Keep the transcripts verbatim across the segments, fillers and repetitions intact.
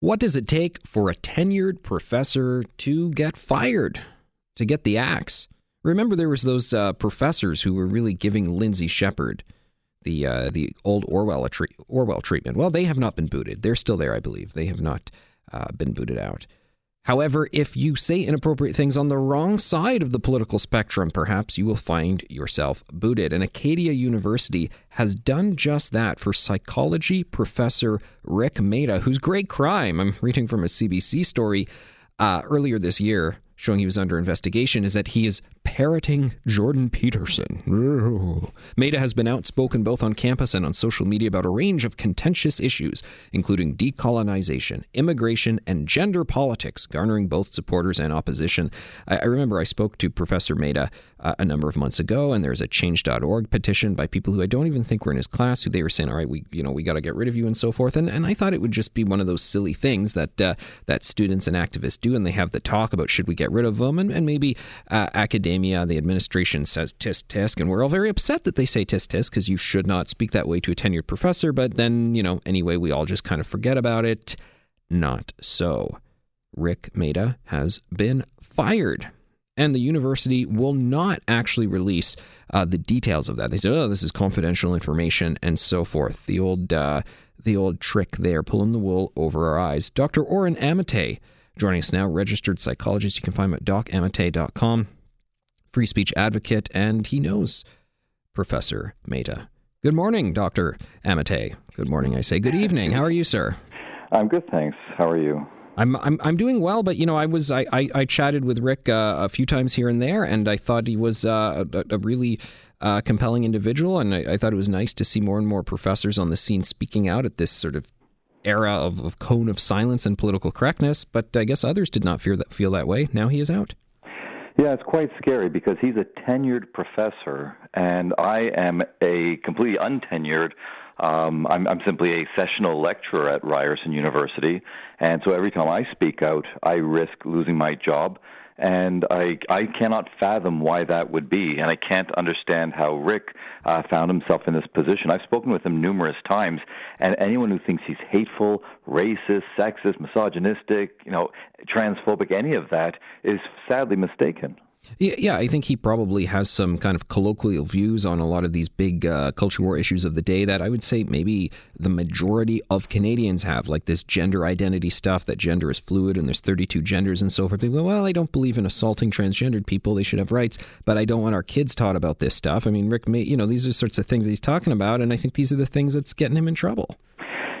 What does it take for a tenured professor to get fired, to get the axe? Remember, there was those uh, professors who were really giving Lindsay Shepard the uh, the old Orwell tre- Orwell treatment. Well, they have not been booted. They're still there, I believe. They have not uh, been booted out. However, if you say inappropriate things on the wrong side of the political spectrum, perhaps you will find yourself booted. And Acadia University has done just that for psychology professor Rick Maida, whose great crime, I'm reading from a C B C story uh, earlier this year, showing he was under investigation, is that he is parroting Jordan Peterson. Ooh. Maida has been outspoken both on campus and on social media about a range of contentious issues, including decolonization, immigration, and gender politics, garnering both supporters and opposition. I, I remember I spoke to Professor Maida uh, a number of months ago, and there's a change dot org petition by people who I don't even think were in his class, who they were saying, all right, we you know we got to get rid of you and so forth. And and I thought it would just be one of those silly things that, uh, that students and activists do, and they have the talk about should we get rid of them, and, and maybe uh, academia, the administration says tisk tisk, and we're all very upset that they say tisk tisk because you should not speak that way to a tenured professor, but then, you know, anyway, we all just kind of forget about it. Not so. Rick Maida has been fired, and the university will not actually release uh, the details of that. They say, oh, this is confidential information and so forth. The old, uh, the old trick there, pulling the wool over our eyes. Doctor Oren Amitay joining us now, registered psychologist. You can find him at doc amitay dot com, free speech advocate, and he knows Professor Maida. Good morning, Doctor Amitay. Good morning, I say. Good evening. How are you, sir? I'm good, thanks. How are you? I'm I'm I'm doing well, but you know, I was I I, I chatted with Rick uh, a few times here and there, and I thought he was uh, a, a really uh, compelling individual, and I, I thought it was nice to see more and more professors on the scene speaking out at this sort of era of, of cone of silence and political correctness, but I guess others did not fear that, feel that way. Now he is out. Yeah, it's quite scary because he's a tenured professor, and I am a completely untenured. Um, I'm, I'm simply a sessional lecturer at Ryerson University, and so every time I speak out, I risk losing my job, and I, I cannot fathom why that would be, and I can't understand how Rick uh, found himself in this position. I've spoken with him numerous times, and anyone who thinks he's hateful, racist, sexist, misogynistic, you know, transphobic, any of that is sadly mistaken. Yeah, I think he probably has some kind of colloquial views on a lot of these big uh, culture war issues of the day that I would say maybe the majority of Canadians have, like this gender identity stuff, that gender is fluid and there's thirty-two genders and so forth. They go, well, I don't believe in assaulting transgendered people. They should have rights, but I don't want our kids taught about this stuff. I mean, Rick, may, you know, these are sorts of things he's talking about, and I think these are the things that's getting him in trouble.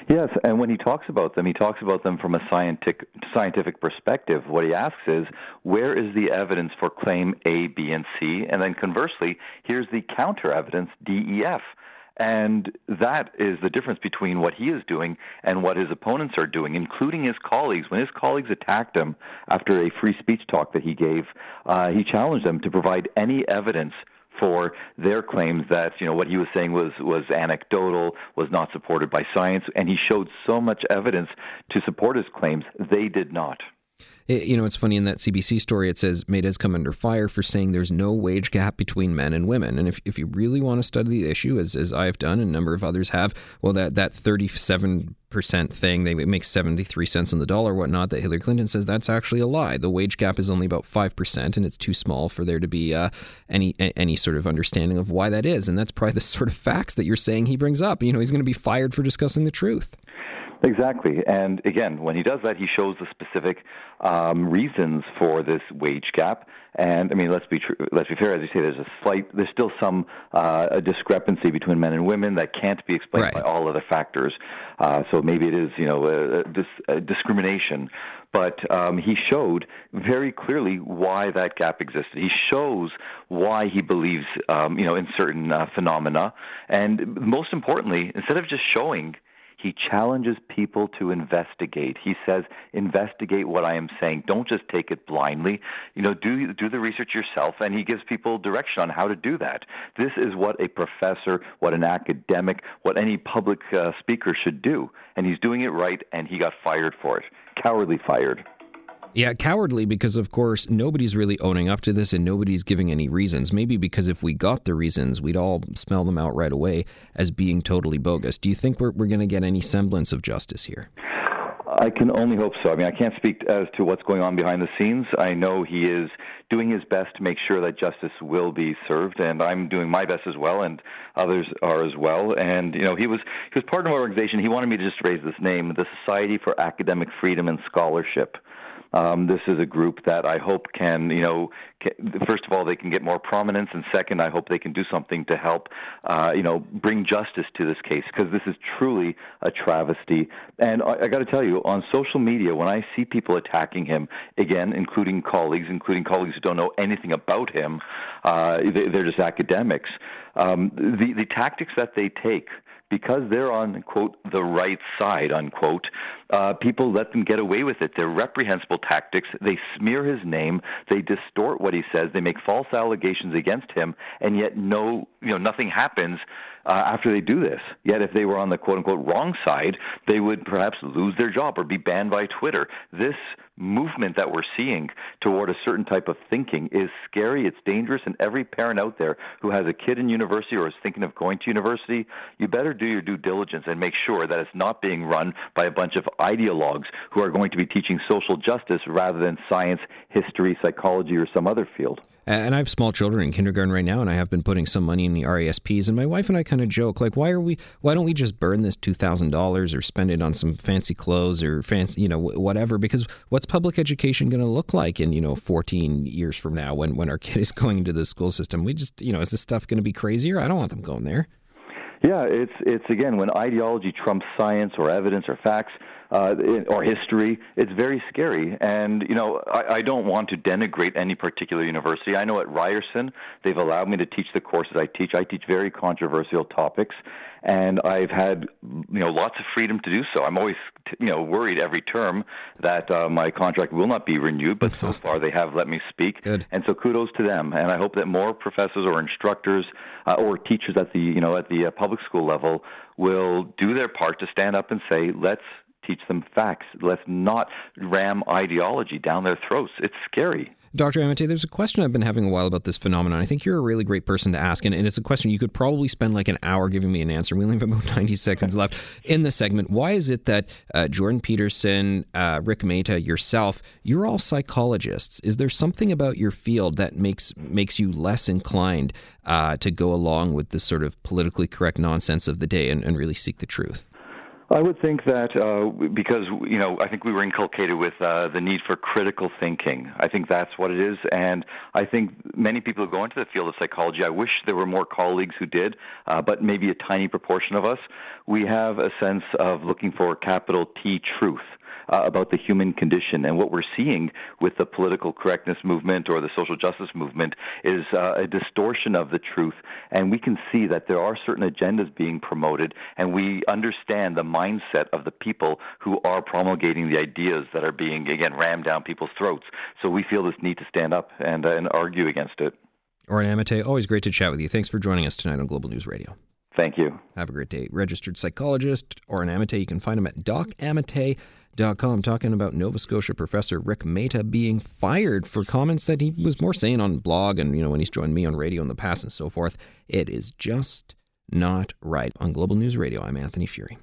Yes, and when he talks about them, he talks about them from a scientific scientific perspective. What he asks is, where is the evidence for claim A, B, and C? And then conversely, here's the counter evidence, D, E, F. And that is the difference between what he is doing and what his opponents are doing, including his colleagues. When his colleagues attacked him after a free speech talk that he gave, uh, he challenged them to provide any evidence for their claims that, you know, what he was saying was, was anecdotal, was not supported by science, and he showed so much evidence to support his claims. They did not. It, you know, it's funny, in that C B C story, it says Maida's come under fire for saying there's no wage gap between men and women. And if if you really want to study the issue, as as I've done and a number of others have, well, that, that thirty-seven percent thing, they make seventy-three cents on the dollar, whatnot, that Hillary Clinton says, that's actually a lie. The wage gap is only about five percent, and it's too small for there to be uh, any any sort of understanding of why that is. And that's probably the sort of facts that you're saying he brings up. You know, he's going to be fired for discussing the truth. Exactly. And again, when he does that, he shows the specific um, reasons for this wage gap. And I mean, let's be true, let's be fair. As you say, there's a slight, there's still some uh, a discrepancy between men and women that can't be explained right by all other factors. Uh, so maybe it is, you know, a, a dis, a discrimination. But um, he showed very clearly why that gap existed. He shows why he believes, um, you know, in certain uh, phenomena. And most importantly, instead of just showing, he challenges people to investigate. He says, investigate what I am saying. Don't just take it blindly. You know, do do the research yourself. And he gives people direction on how to do that. This is what a professor, what an academic, what any public uh, speaker should do. And he's doing it right, and he got fired for it. Cowardly fired. Yeah, cowardly, because, of course, nobody's really owning up to this and nobody's giving any reasons. Maybe because if we got the reasons, we'd all smell them out right away as being totally bogus. Do you think we're, we're going to get any semblance of justice here? I can only hope so. I mean, I can't speak as to what's going on behind the scenes. I know he is doing his best to make sure that justice will be served, and I'm doing my best as well, and others are as well. And, you know, he was he was part of our organization. He wanted me to just raise this name, the Society for Academic Freedom and Scholarship. Um, this is a group that I hope can, you know, can, first of all, they can get more prominence, and second, I hope they can do something to help, uh, you know, bring justice to this case, because this is truly a travesty. And I, I got to tell you, on social media, when I see people attacking him, again, including colleagues, including colleagues who don't know anything about him, uh, they, they're just academics, um, the, the tactics that they take, because they're on, quote, the right side, unquote, uh, people let them get away with it. They're reprehensible tactics. They smear his name. They distort what he says. They make false allegations against him, and yet no, you know, nothing happens uh, after they do this. Yet if they were on the, quote, unquote, wrong side, they would perhaps lose their job or be banned by Twitter. This movement that we're seeing toward a certain type of thinking is scary. It's dangerous. And every parent out there who has a kid in university or is thinking of going to university, you better do your due diligence and make sure that it's not being run by a bunch of ideologues who are going to be teaching social justice rather than science, history, psychology, or some other field. And I have small children in kindergarten right now, and I have been putting some money in the R E S Ps. And my wife and I kind of joke, like, why are we? Why don't we just burn this two thousand dollars or spend it on some fancy clothes or fancy, you know, whatever? Because what's public education going to look like in, you know, fourteen years from now when when our kid is going into the school system? We just, you know, is this stuff going to be crazier? I don't want them going there. Yeah, it's it's again when ideology trumps science or evidence or facts. Uh, or history, it's very scary. And, you know, I, I don't want to denigrate any particular university. I know at Ryerson, they've allowed me to teach the courses I teach. I teach very controversial topics, and I've had, you know, lots of freedom to do so. I'm always, you know, worried every term that uh, my contract will not be renewed, but so far they have let me speak. Good. And so kudos to them. And I hope that more professors or instructors uh, or teachers at the, you know, at the uh, public school level will do their part to stand up and say, let's teach them facts. Let's not ram ideology down their throats. It's scary. Doctor Amitay, there's a question I've been having a while about this phenomenon. I think you're a really great person to ask, and, and it's a question you could probably spend like an hour giving me an answer. We only have about ninety seconds left in the segment. Why is it that uh, Jordan Peterson, uh, Rick Mehta, yourself, you're all psychologists? Is there something about your field that makes makes you less inclined uh, to go along with this sort of politically correct nonsense of the day and, and really seek the truth? I would think that uh, because, you know, I think we were inculcated with uh, the need for critical thinking. I think that's what it is. And I think many people who go into the field of psychology, I wish there were more colleagues who did, uh, but maybe a tiny proportion of us, we have a sense of looking for capital T truth. Uh, about the human condition. And what we're seeing with the political correctness movement or the social justice movement is uh, a distortion of the truth. And we can see that there are certain agendas being promoted, and we understand the mindset of the people who are promulgating the ideas that are being, again, rammed down people's throats. So we feel this need to stand up and, uh, and argue against it. Oren Amitay, always great to chat with you. Thanks for joining us tonight on Global News Radio. Thank you. Have a great day. Registered psychologist Oren Amitay. You can find him at doc amitay dot com, talking about Nova Scotia professor Rick Mehta being fired for comments that he was more saying on blog and, you know, when he's joined me on radio in the past and so forth. It is just not right. On Global News Radio, I'm Anthony Fury.